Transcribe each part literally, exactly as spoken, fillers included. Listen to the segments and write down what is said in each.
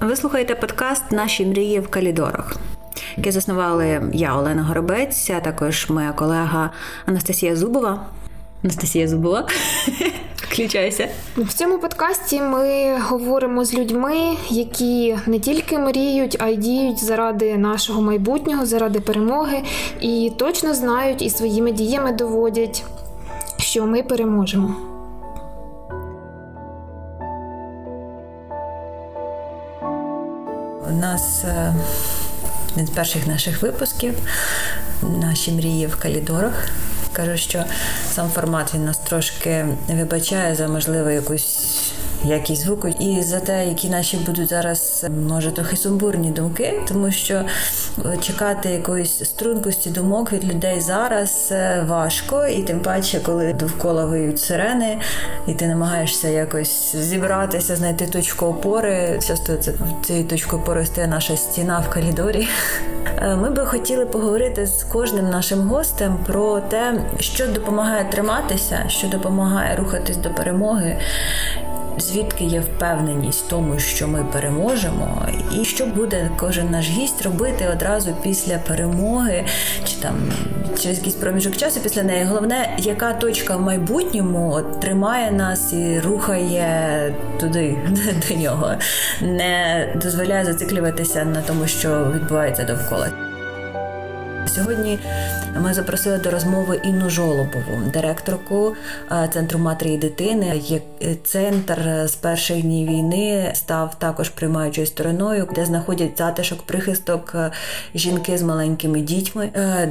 Ви слухаєте подкаст «Наші мрії в калідорах», який заснували я, Олена Горобець, а також моя колега Анастасія Зубова. Анастасія Зубова, включайся. В цьому подкасті ми говоримо з людьми, які не тільки мріють, а й діють заради нашого майбутнього, заради перемоги, і точно знають, і своїми діями доводять, що ми переможемо. У нас один з перших наших випусків «Наші мрії в калідорах». Кажу, що сам формат він нас трошки вибачає за, можливо, якусь якість звуку і за те, які наші будуть зараз, може, трохи сумбурні думки, тому що чекати якоїсь стрункості думок від людей зараз важко, і тим паче, коли довкола виють сирени, і ти намагаєшся якось зібратися, знайти точку опори. Часто це цією точкою опори стає наша стіна в коридорі. Ми би хотіли поговорити з кожним нашим гостем про те, що допомагає триматися, що допомагає рухатись до перемоги, звідки є впевненість в тому, що ми переможемо, і що буде кожен наш гість робити одразу після перемоги, чи там через якийсь проміжок часу після неї. Головне, яка точка в майбутньому от, тримає нас і рухає туди, до нього, не дозволяє зациклюватися на тому, що відбувається довкола. Сьогодні ми запросили до розмови Інну Жолобову, директорку Центру матері і дитини. Центр з перших днів війни став також приймаючою стороною, де знаходять затишок, прихисток жінки з маленькими дітьми.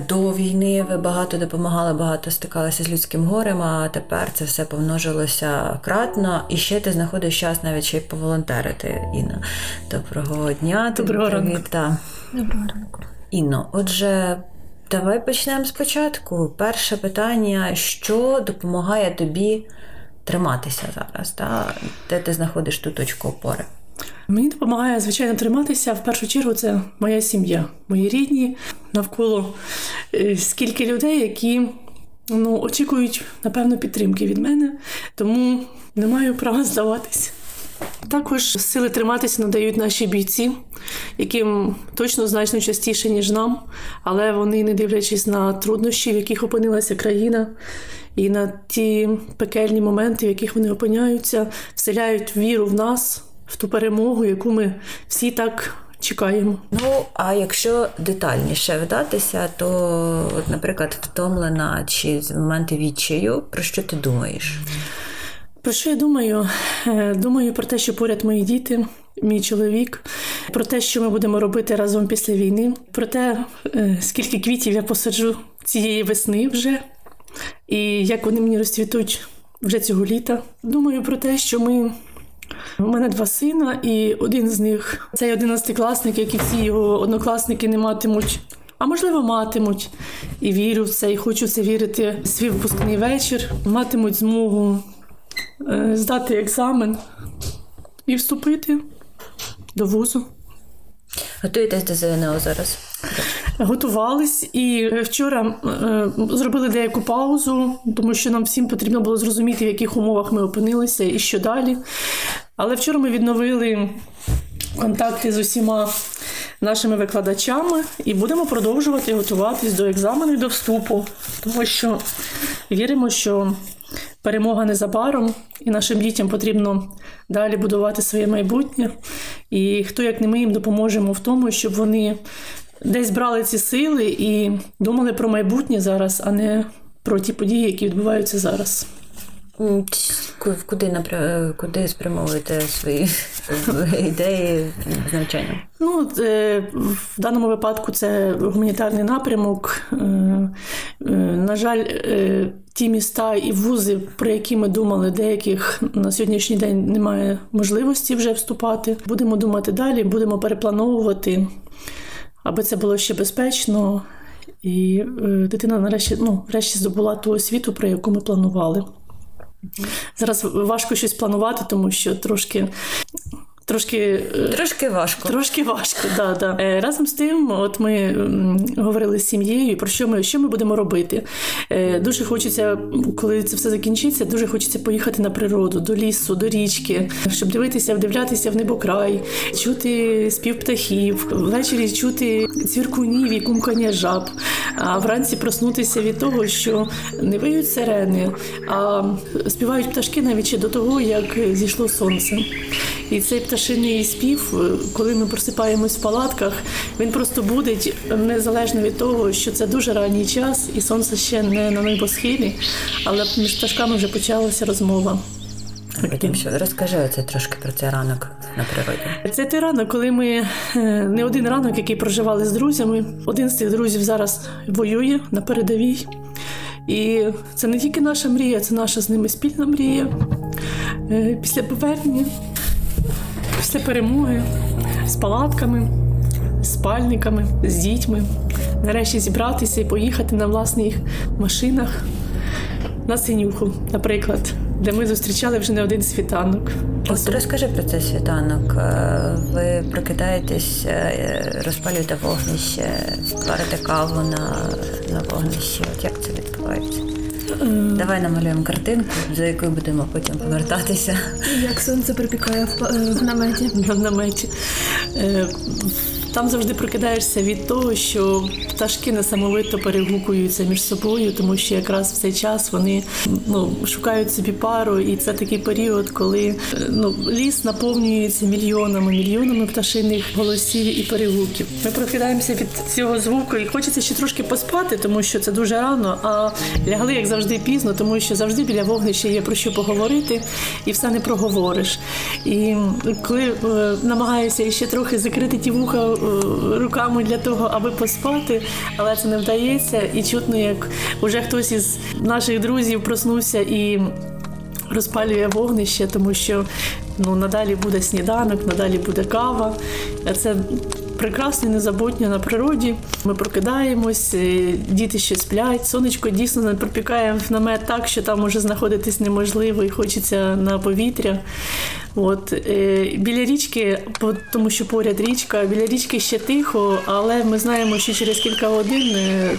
До війни ви багато допомагали, багато стикалися з людським горем, а тепер це все помножилося кратно. І ще ти знаходиш час навіть ще й поволонтерити, Інна. Доброго дня. Доброго ранку. Доброго ранку. Інно, отже, давай почнемо спочатку. Перше питання, що допомагає тобі триматися зараз, та? Де ти знаходиш ту точку опори? Мені допомагає, звичайно, триматися. В першу чергу це моя сім'я, мої рідні, навколо скільки людей, які ну, очікують, напевно, підтримки від мене, тому не маю права здаватися. Також сили триматися надають наші бійці, яким точно значно частіше, ніж нам, але вони, не дивлячись на труднощі, в яких опинилася країна, і на ті пекельні моменти, в яких вони опиняються, вселяють віру в нас, в ту перемогу, яку ми всі так чекаємо. Ну, а якщо детальніше вдатися, то, от, наприклад, втомлена чи в моменти відчаю, про що ти думаєш? Про що я думаю? Думаю про те, що поряд мої діти, мій чоловік, про те, що ми будемо робити разом після війни, про те, скільки квітів я посаджу цієї весни вже, і як вони мені розцвітуть вже цього літа. Думаю про те, що ми... У мене два сина, і один з них – цей одинадцятикласник, як і всі його однокласники не матимуть, а можливо матимуть. І вірю в це, і хочу в це вірити. Свій випускний вечір матимуть змогу здати екзамен і вступити до вузу. Готуєтесь до ЗНО зараз? Готувались, і вчора зробили деяку паузу, тому що нам всім потрібно було зрозуміти, в яких умовах ми опинилися і що далі. Але вчора ми відновили контакти з усіма нашими викладачами і будемо продовжувати готуватись до екзамену і до вступу, тому що віримо, що перемога незабаром, і нашим дітям потрібно далі будувати своє майбутнє. І хто, як не ми, їм допоможемо в тому, щоб вони десь брали ці сили і думали про майбутнє зараз, а не про ті події, які відбуваються зараз. Куди, напря... Куди спрямовуєте свої ідеї з навчанням? Ну, в даному випадку це гуманітарний напрямок. На жаль, ті міста і вузи, про які ми думали, деяких на сьогоднішній день немає можливості вже вступати. Будемо думати далі, будемо переплановувати, аби це було ще безпечно. І дитина нарешті, ну, врешті здобула ту освіту, про яку ми планували. Зараз важко щось планувати, тому що трошки трошки... Трошки важко. Трошки важко, так, так. Разом з тим, от ми говорили з сім'єю, про що ми, що ми будемо робити. Дуже хочеться, коли це все закінчиться, дуже хочеться поїхати на природу, до лісу, до річки, щоб дивитися, вдивлятися в небокрай, чути спів птахів, ввечері чути цвіркунів і кумкання жаб, а вранці проснутися від того, що не виють сирени, а співають пташки навіть ще до того, як зійшло сонце. І цей пташиний спів, коли ми просипаємось в палатках, він просто будить незалежно від того, що це дуже ранній час і сонце ще не на небосхилі, але між пташками вже почалася розмова. Розкажи оце трошки про цей ранок на природі. Це той ранок, коли ми не один ранок, який проживали з друзями. Один з цих друзів зараз воює на передовій. І це не тільки наша мрія, це наша з ними спільна мрія. Після повернення, після перемоги, з палатками, з спальниками, з дітьми. Нарешті зібратися і поїхати на власних машинах на Синюху, наприклад, де ми зустрічали вже не один світанок. От розкажи про цей світанок. Ви прокидаєтесь, розпалюєте вогнище, варите каву на, на вогнищі. От як це відбувається? Mm. Давай намалюємо картинку, за якою будемо потім повертатися. Як сонце припікає в, в наметі. В наметі. Там завжди прокидаєшся від того, що пташки несамовито перегукуються між собою, тому що якраз в цей час вони ну, шукають собі пару, і це такий період, коли ну, ліс наповнюється мільйонами, мільйонами пташиних голосів і перегуків. Ми прокидаємося від цього звуку і хочеться ще трошки поспати, тому що це дуже рано, а лягли, як завжди, пізно, тому що завжди біля вогнища є про що поговорити, і все не проговориш. І коли намагаюся ще трохи закрити ті вуха руками для того, аби поспати, але це не вдається, і чутно, як уже хтось із наших друзів проснувся і розпалює вогнище, тому що ну, надалі буде сніданок, надалі буде кава. Це прекрасно, незабутньо на природі. Ми прокидаємось, діти ще сплять, сонечко дійсно не пропікає в намет так, що там уже знаходитись неможливо і хочеться на повітря. От біля річки, тому що поряд річка, біля річки ще тихо, але ми знаємо, що через кілька годин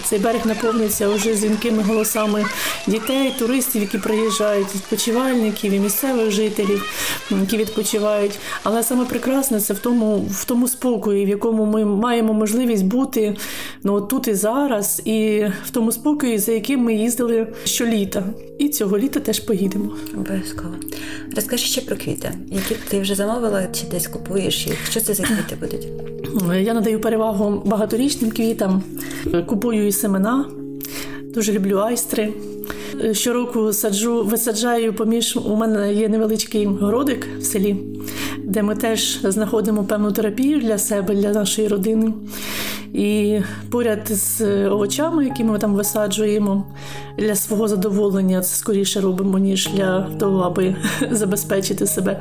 цей берег наповниться вже дзвінкими голосами дітей, туристів, які приїжджають, відпочивальників і місцевих жителів, які відпочивають. Але саме прекрасне це в тому, в тому спокої, в якому ми маємо можливість бути ну, тут і зараз, і в тому спокої, за яким ми їздили щоліта. І цього літа теж поїдемо. Обов'язково. Розкажи ще про квіти. Які ти вже замовила, чи десь купуєш їх? Що це за квіти будуть? Я надаю перевагу багаторічним квітам. Купую і семена. Дуже люблю айстри. Щороку саджу, висаджаю поміж... У мене є невеличкий городик в селі, де ми теж знаходимо певну терапію для себе, для нашої родини. І поряд з овочами, які ми там висаджуємо, для свого задоволення, це скоріше робимо, ніж для того, аби забезпечити себе.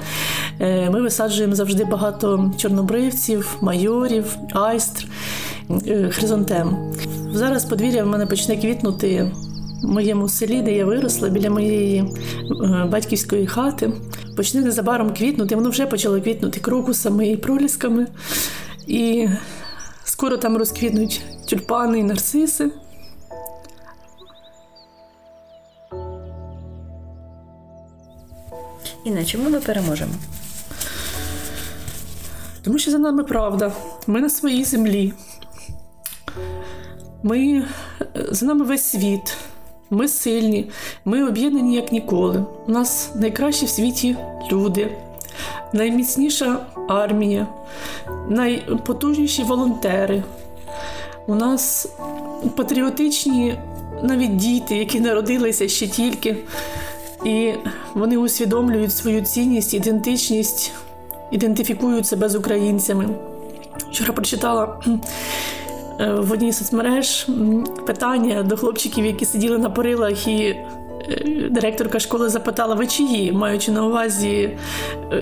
Ми висаджуємо завжди багато чорнобривців, майорів, айстр, хризантем. Зараз подвір'я в мене почне квітнути в моєму селі, де я виросла, біля моєї батьківської хати. Почне незабаром квітнути, воно вже почало квітнути крокусами і пролісками. І... Скоро там розквітнуть тюльпани і нарциси. Інна, чому ми переможемо? Тому що за нами правда. Ми на своїй землі. Ми... За нами весь світ. Ми сильні. Ми об'єднані як ніколи. У нас найкращі в світі люди. Найміцніша армія, найпотужніші волонтери. У нас патріотичні навіть діти, які народилися ще тільки. І вони усвідомлюють свою цінність, ідентичність, ідентифікують себе з українцями. Вчора прочитала в одній соцмереж питання до хлопчиків, які сиділи на перилах, і директорка школи запитала, ви чиї, маючи на увазі,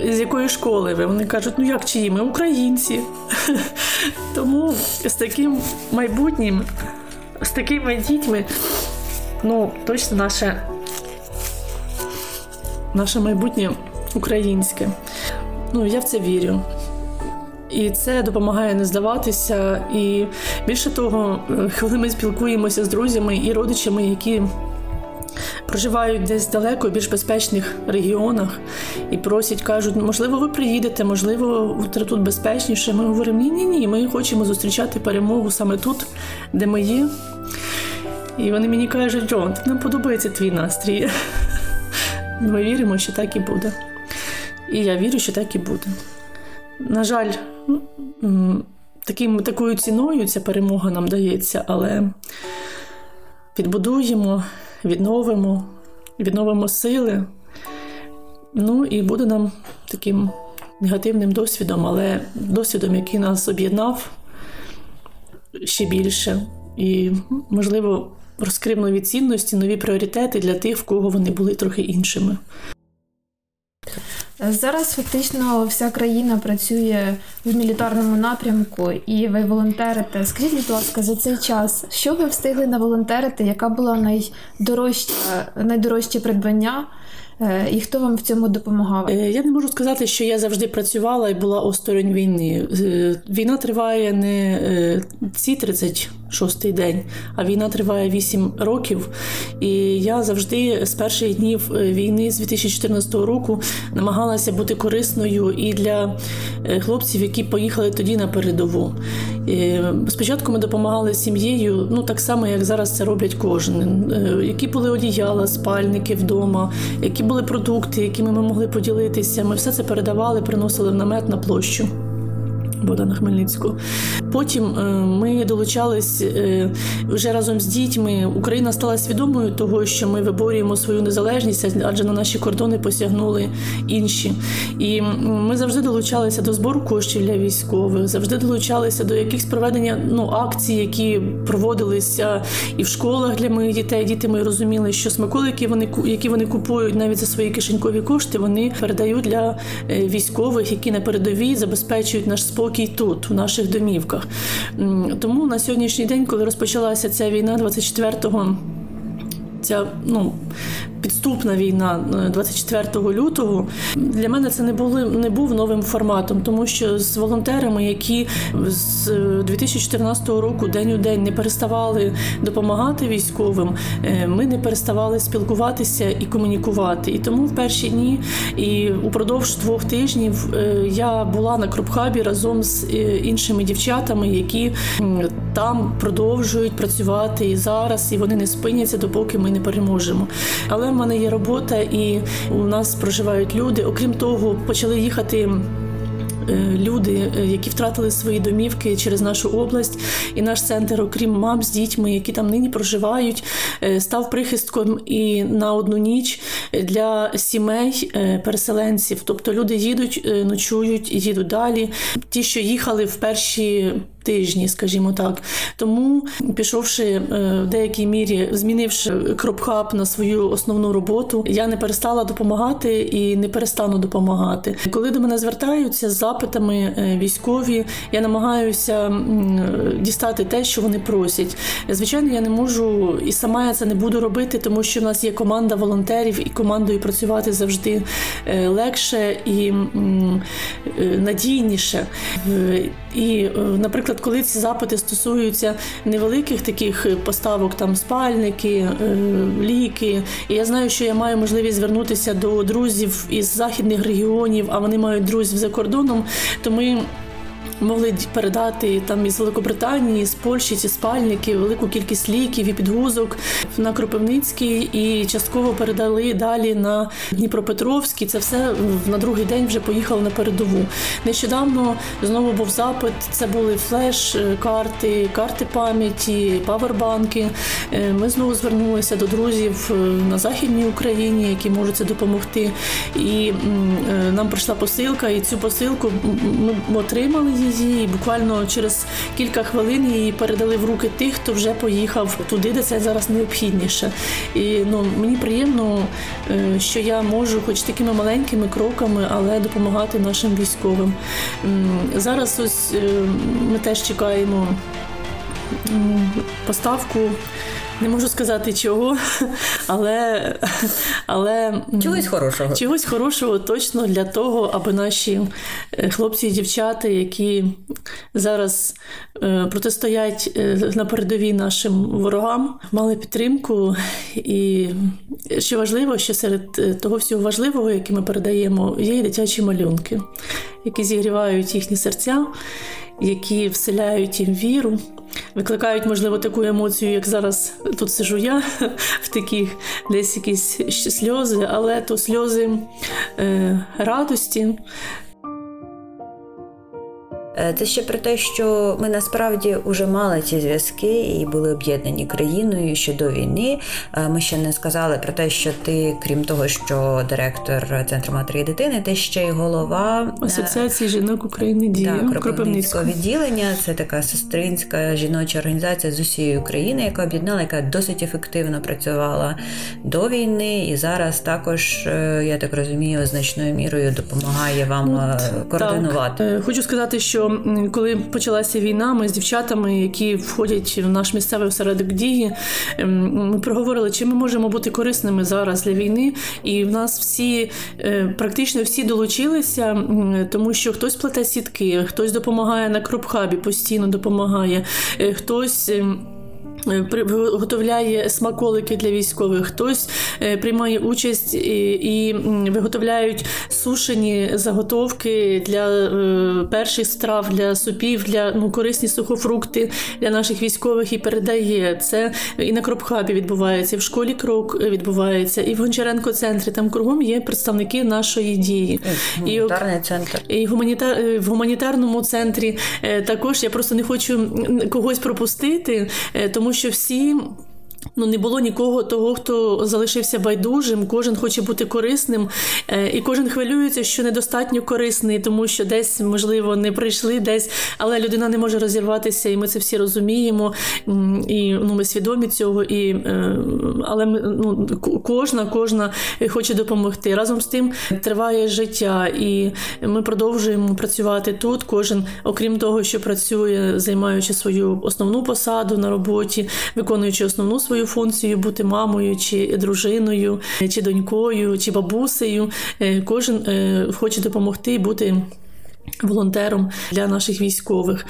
з якої школи ви? Вони кажуть, ну як чиї, ми українці. Тому з таким майбутнім, з такими дітьми, ну точно наше, наше майбутнє українське. Ну, я в це вірю. І це допомагає не здаватися. І більше того, коли ми спілкуємося з друзями і родичами, які проживають десь далеко, в більш безпечних регіонах, і просять, кажуть, можливо, ви приїдете, можливо, тут безпечніше. Ми говоримо, ні-ні-ні, ми хочемо зустрічати перемогу саме тут, де ми є. І вони мені кажуть, о, нам подобається твій настрій. Ми віримо, що так і буде. І я вірю, що так і буде. На жаль, таким, такою ціною ця перемога нам дається, але відбудуємо, відновимо, відновимо сили. Ну і буде нам таким негативним досвідом, але досвідом, який нас об'єднав ще більше. І, можливо, розкрив нові цінності, нові пріоритети для тих, в кого вони були трохи іншими. Зараз фактично вся країна працює в мілітарному напрямку, і ви волонтерите. Скажіть, будь ласка, за цей час, що ви встигли наволонтерити, яка була найдорожча, найдорожче придбання, і хто вам в цьому допомагав? Я не можу сказати, що я завжди працювала і була осторонь війни. Війна триває не ці тридцять шостий день, а війна триває вісім років. І я завжди з перших днів війни з дві тисячі чотирнадцятого року намагалася бути корисною і для хлопців, які поїхали тоді на передову. Спочатку ми допомагали сім'єю, ну так само, як зараз це роблять кожен. Які були одіяла, спальники вдома, які були продукти, якими ми могли поділитися. Ми все це передавали, приносили в намет на площу Богдана Хмельницького. Потім ми долучались вже разом з дітьми. Україна стала свідомою того, що ми виборюємо свою незалежність, адже на наші кордони посягнули інші. І ми завжди долучалися до збору коштів для військових, завжди долучалися до якихось проведення ну, акцій, які проводилися і в школах для моїх дітей. Діти мої розуміли, що смаколики, вони, які вони купують навіть за свої кишенькові кошти, вони передають для військових, які на передовій забезпечують наш спокій тут, в наших домівках. Тому на сьогоднішній день, коли розпочалася ця війна двадцять четвертого, ця, ну, підступна війна двадцять четвертого лютого, для мене це не, були, не був новим форматом, тому що з волонтерами, які з дві тисячі чотирнадцятого року день у день не переставали допомагати військовим, ми не переставали спілкуватися і комунікувати. І тому в перші дні і упродовж двох тижнів я була на Кропхабі разом з іншими дівчатами, які там продовжують працювати і зараз, і вони не спиняться, допоки ми не переможемо. Але в мене є робота, і у нас проживають люди. Окрім того, почали їхати люди, які втратили свої домівки через нашу область. І наш центр, окрім мам з дітьми, які там нині проживають, став прихистком і на одну ніч для сімей переселенців. Тобто люди їдуть, ночують, їдуть далі. Ті, що їхали в перші тижні, скажімо так. Тому, пішовши в деякій мірі, змінивши Кропхаб на свою основну роботу, я не перестала допомагати і не перестану допомагати. Коли до мене звертаються з запитами військові, я намагаюся дістати те, що вони просять. Звичайно, я не можу і сама я це не буду робити, тому що в нас є команда волонтерів, і командою працювати завжди легше і надійніше. І, наприклад, коли ці запити стосуються невеликих таких поставок, там спальники, ліки, і я знаю, що я маю можливість звернутися до друзів із західних регіонів, а вони мають друзів за кордоном, то ми могли передати там із Великобританії, з Польщі ці спальники, велику кількість ліків і підгузок на Кропивницький і частково передали далі на Дніпропетровський. Це все на другий день вже поїхало на передову. Нещодавно знову був запит, це були флеш-карти, карти пам'яті, павербанки. Ми знову звернулися до друзів на Західній Україні, які можуть це допомогти. І нам прийшла посилка, і цю посилку ми отримали її. І буквально через кілька хвилин її передали в руки тих, хто вже поїхав туди, де це зараз необхідніше. І ну, мені приємно, що я можу хоч такими маленькими кроками, але допомагати нашим військовим. Зараз ось ми теж чекаємо поставку Не можу сказати чого, але, але чогось хорошого. Чогось хорошого точно для того, аби наші хлопці і дівчата, які зараз протистоять на передовій нашим ворогам, мали підтримку. І ще важливо, що серед того всього важливого, яке ми передаємо, є і дитячі малюнки, які зігрівають їхні серця, які вселяють їм віру, викликають, можливо, таку емоцію, як зараз тут сижу я, в таких десь якісь сльози, але то сльози е, радості. Це ще про те, що ми насправді вже мали ці зв'язки і були об'єднані країною ще до війни. Ми ще не сказали про те, що ти, крім того, що директор Центру матері і дитини, ти ще й голова Асоціації жінок України «ДІЯ» Кропивницького відділення. Це така сестринська жіноча організація з усієї України, яка об'єднала, яка досить ефективно працювала до війни і зараз також, я так розумію, значною мірою допомагає вам координувати. Так. Хочу сказати, що коли почалася війна, ми з дівчатами, які входять в наш місцевий осередок дії, ми проговорили, чи ми можемо бути корисними зараз для війни. І в нас всі, практично всі долучилися, тому що хтось плете сітки, хтось допомагає на Кропхабі, постійно допомагає, хтось виготовляє смаколики для військових, хтось приймає участь і виготовляють сушені заготовки для перших страв, для супів, для ну, корисні сухофрукти для наших військових і передає. Це і на Кропхабі відбувається, і в школі Крок відбувається, і в Гончаренко-центрі. Там кругом є представники нашої дії. І гуманітарний центр. І гуманітар... в гуманітарному центрі також. Я просто не хочу когось пропустити, тому що всі, ну, не було нікого того, хто залишився байдужим, кожен хоче бути корисним, і кожен хвилюється, що недостатньо корисний, тому що десь, можливо, не прийшли, десь, але людина не може розірватися, і ми це всі розуміємо, і ну, ми свідомі цього, і, але ну, кожна, кожна хоче допомогти. Разом з тим триває життя, і ми продовжуємо працювати тут, кожен, окрім того, що працює, займаючи свою основну посаду на роботі, виконуючи основну свою свою функцію бути мамою, чи дружиною, чи донькою, чи бабусею. Кожен хоче допомогти бути волонтером для наших військових.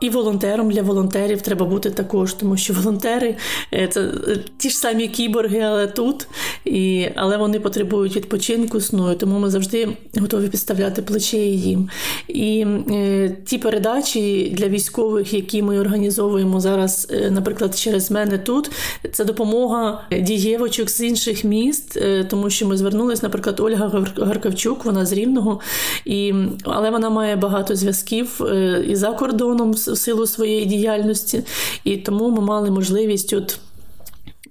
І волонтером для волонтерів треба бути також, тому що волонтери – це ті ж самі кіборги, але тут, і, але вони потребують відпочинку, сну, тому ми завжди готові підставляти плече їм. І е, ті передачі для військових, які ми організовуємо зараз, е, наприклад, через мене тут, це допомога дієвочок з інших міст, е, тому що ми звернулись, наприклад, Ольга Горкавчук, вона з Рівного, і, але вона має багато зв'язків е, і за кордоном, в силу своєї діяльності, і тому ми мали можливість от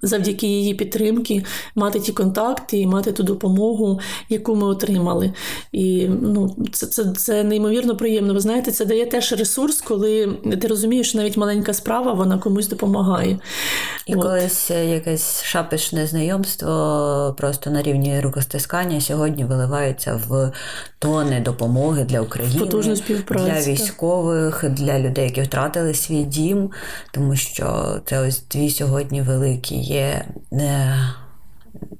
завдяки її підтримці мати ті контакти і мати ту допомогу, яку ми отримали. І ну, це, це, це неймовірно приємно. Ви знаєте, це дає теж ресурс, коли ти розумієш, що навіть маленька справа, вона комусь допомагає. І от. Колись якесь шапочне знайомство просто на рівні рукостискання сьогодні виливається в тони допомоги для України, для військових, для людей, які втратили свій дім, тому що це ось дві сьогодні великі є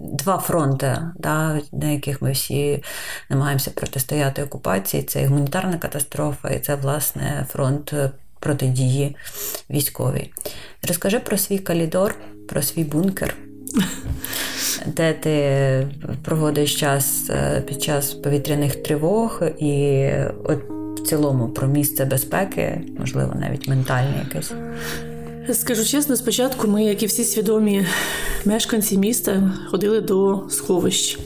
два фронти, да, на яких ми всі намагаємося протистояти окупації. Це і гуманітарна катастрофа, і це, власне, фронт протидії військовій. Розкажи про свій калідор, про свій бункер, де ти проводиш час під час повітряних тривог і от в цілому про місце безпеки, можливо, навіть ментальне якесь. Скажу чесно, спочатку ми, як і всі свідомі мешканці міста, ходили до сховищ.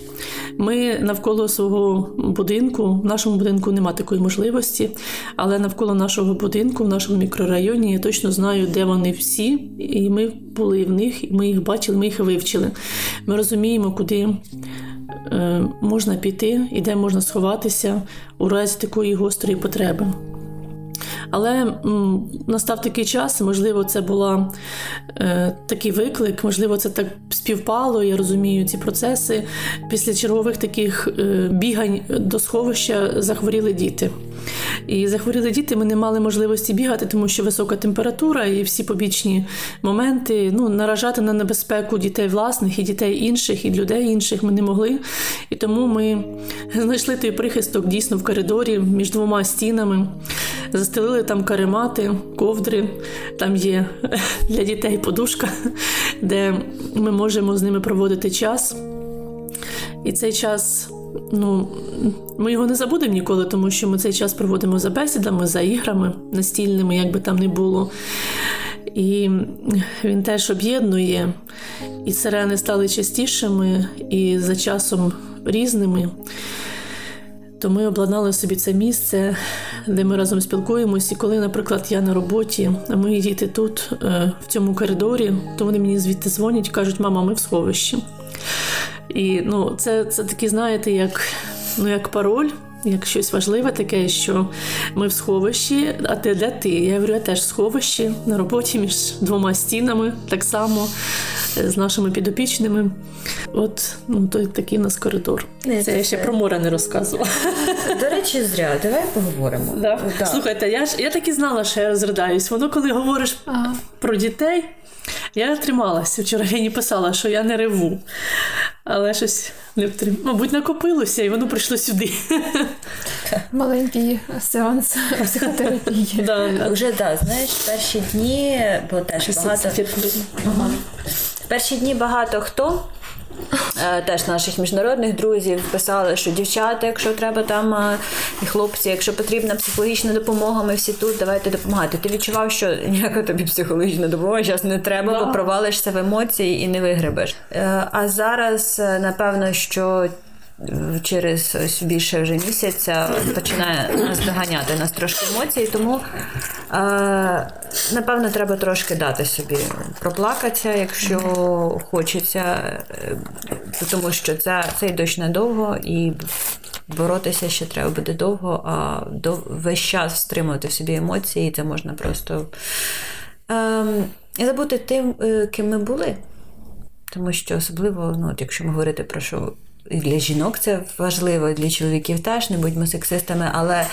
Ми навколо свого будинку, в нашому будинку нема такої можливості, але навколо нашого будинку, в нашому мікрорайоні, я точно знаю, де вони всі, і ми були в них, ми їх бачили, ми їх вивчили. Ми розуміємо, куди можна піти і де можна сховатися у разі такої гострої потреби. Але настав такий час, можливо, це була е, такий виклик, можливо, це так співпало, я розумію ці процеси. Після чергових таких е, бігань до сховища захворіли діти. І захворіли діти, ми не мали можливості бігати, тому що висока температура і всі побічні моменти, ну, наражати на небезпеку дітей власних і дітей інших, і людей інших ми не могли. І тому ми знайшли той прихисток дійсно в коридорі між двома стінами. Застелили там каремати, ковдри, там є для дітей подушка, де ми можемо з ними проводити час. І цей час, ну, ми його не забудемо ніколи, тому що ми цей час проводимо за бесідами, за іграми настільними, як би там не було. І він теж об'єднує, і сирени стали частішими, і за часом різними. То ми обладнали собі це місце, де ми разом спілкуємось. І коли, наприклад, я на роботі, а мої діти тут, в цьому коридорі, то вони мені звідти дзвонять і кажуть: «Мама, ми в сховищі». І, ну, це, це такі, знаєте, як, ну, як пароль, як щось важливе таке, що ми в сховищі, а ти де ти? Я говорю, я теж в сховищі, на роботі між двома стінами, так само з нашими підопічними. От, ну, той такий у нас коридор. Не, це я ще про море не розказувала. До речі, зря, давай поговоримо. Да. Да. Слухайте, я ж я так і знала, що я розридаюсь. Воно, коли говориш ага. про дітей, я трималася. Вчора я не писала, що я не реву. Але щось, не втрим... мабуть, накопилося, і воно прийшло сюди. Маленький сеанс психотерапії. Вже, так, знаєш, перші дні, бо теж багато... Перші дні багато хто, теж наших міжнародних друзів, писали, що дівчата, якщо треба там, і хлопці, якщо потрібна психологічна допомога, ми всі тут, давайте допомагати. Ти відчував, що ніяка тобі психологічна допомога зараз не треба, да. бо провалишся в емоції і не вигребеш. А зараз, напевно, що через ось більше вже місяця починає нас доганяти нас трошки емоції, тому е, напевно треба трошки дати собі проплакатися, якщо хочеться, тому що це, цей дощ надовго і боротися ще треба буде довго, а до, весь час стримувати в собі емоції, і це можна просто е, забути тим, ким ми були, тому що особливо, ну, от якщо ми говорити про що для жінок це важливо, для чоловіків теж, не будьмо сексистами, але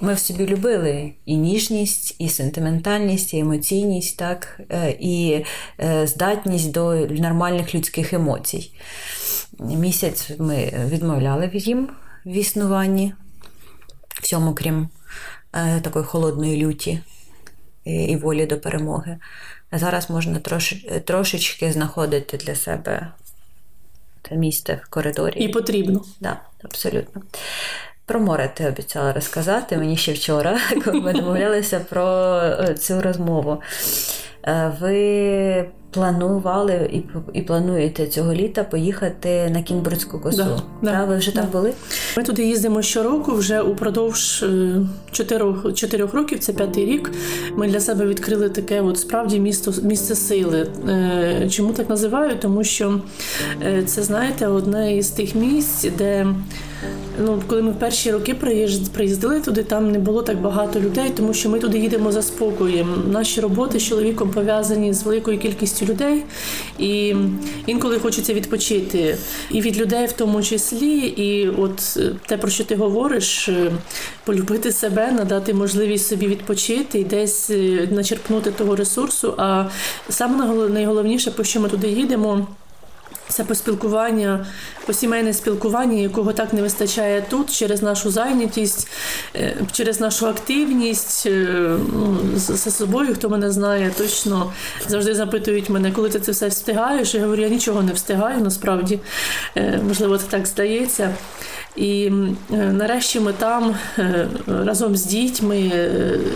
ми в собі любили і ніжність, і сентиментальність, і емоційність, так, і здатність до нормальних людських емоцій. Місяць ми відмовляли їм в існуванні, всьому, крім такої холодної люті і волі до перемоги. А зараз можна трошеч, трошечки знаходити для себе місце в коридорі. І потрібно. Так, абсолютно. Про море ти обіцяла розказати мені ще вчора, коли ми домовлялися про цю розмову. Ви планували і, і плануєте цього літа поїхати на Кінбурзьку косу. Да, да, да, ви вже да. там були? Ми туди їздимо щороку, вже упродовж чотирьох років, це п'ятий рік, ми для себе відкрили таке от справді місто, місце сили. Чому так називаю? Тому що це, знаєте, одне із тих місць, де, ну, коли ми в перші роки приїздили туди, там не було так багато людей, тому що ми туди їдемо за спокоєм. Наші роботи з чоловіком пов'язані з великою кількістю людей, і інколи хочеться відпочити. І від людей в тому числі, і от те, про що ти говориш, полюбити себе, надати можливість собі відпочити і десь начерпнути того ресурсу. А саме найголовніше, по що ми туди їдемо, це поспілкування, посімейне спілкування, якого так не вистачає тут, через нашу зайнятість, через нашу активність за собою, хто мене знає, точно завжди запитують мене, коли ти це все встигаєш, я говорю, я нічого не встигаю, насправді, можливо, це так здається. І нарешті ми там разом з дітьми,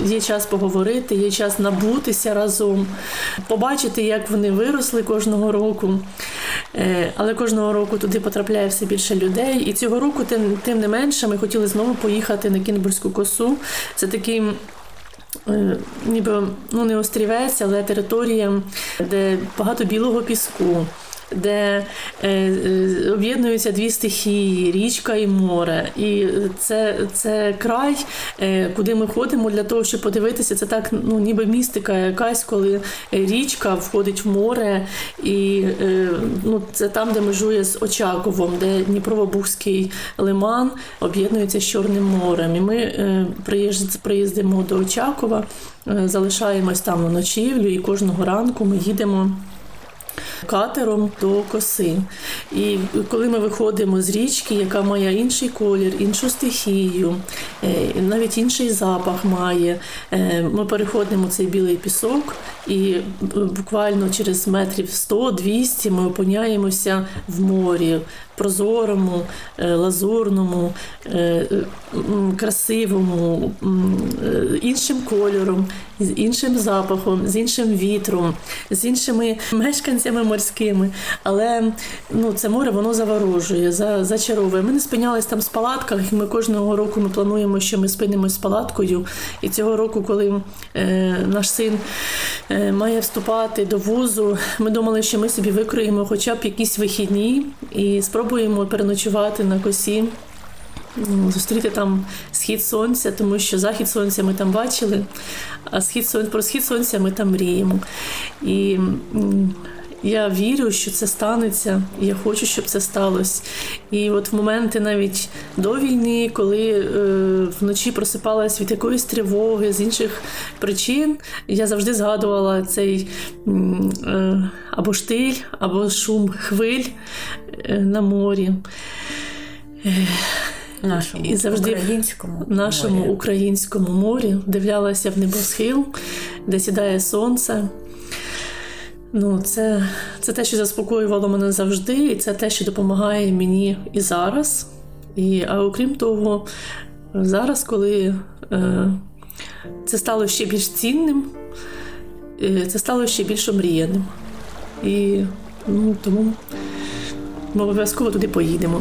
є час поговорити, є час набутися разом, побачити, як вони виросли кожного року. Але кожного року туди потрапляє все більше людей. І цього року, тим, тим не менше, ми хотіли знову поїхати на Кінбурзьку косу. Це такий, е, ніби, ну, не острівець, але територія, де багато білого піску. де об'єднуються дві стихії – річка і море. І це, це край, куди ми ходимо для того, щоб подивитися. Це так, ну, ніби містика якась, коли річка входить в море. І ну, це там, де межує з Очаковом, де Дніпровобузький лиман об'єднується з Чорним морем. І ми приїздимо до Очакова, залишаємось там на ночівлю, і кожного ранку ми їдемо катером до коси. І коли ми виходимо з річки, яка має інший колір, іншу стихію, навіть інший запах має, ми переходимо цей білий пісок, і буквально через метрів сто-двісті ми опиняємося в морі, прозорому, лазурному, красивому, іншим кольором, з іншим запахом, з іншим вітром, з іншими мешканцями морськими. Але ну, це море, воно заворожує, за, зачаровує. Ми не спинялись там з палатках, і ми кожного року ми плануємо, що ми спинимось з палаткою. І цього року, коли е, наш син е, має вступати до вузу, ми думали, що ми собі викроємо хоча б якісь вихідні і спробуємо переночувати на косі, зустріти там схід сонця, тому що захід сонця ми там бачили, а схід сонця, про схід сонця ми там мріємо. І я вірю, що це станеться, і я хочу, щоб це сталося. І от в моменти навіть до війни, коли е, вночі просипалась від якоїсь тривоги, з інших причин, я завжди згадувала цей е, або штиль, або шум хвиль е, на морі. Е, Нашому, і завжди українському нашому морі. Українському морі дивлялася в небосхил, де сідає сонце. Ну, це, це те, що заспокоювало мене завжди, і це те, що допомагає мені і зараз. І, а окрім того, зараз, коли е, це стало ще більш цінним, е, це стало ще більш омріяним. І ну, тому ми обов'язково туди поїдемо.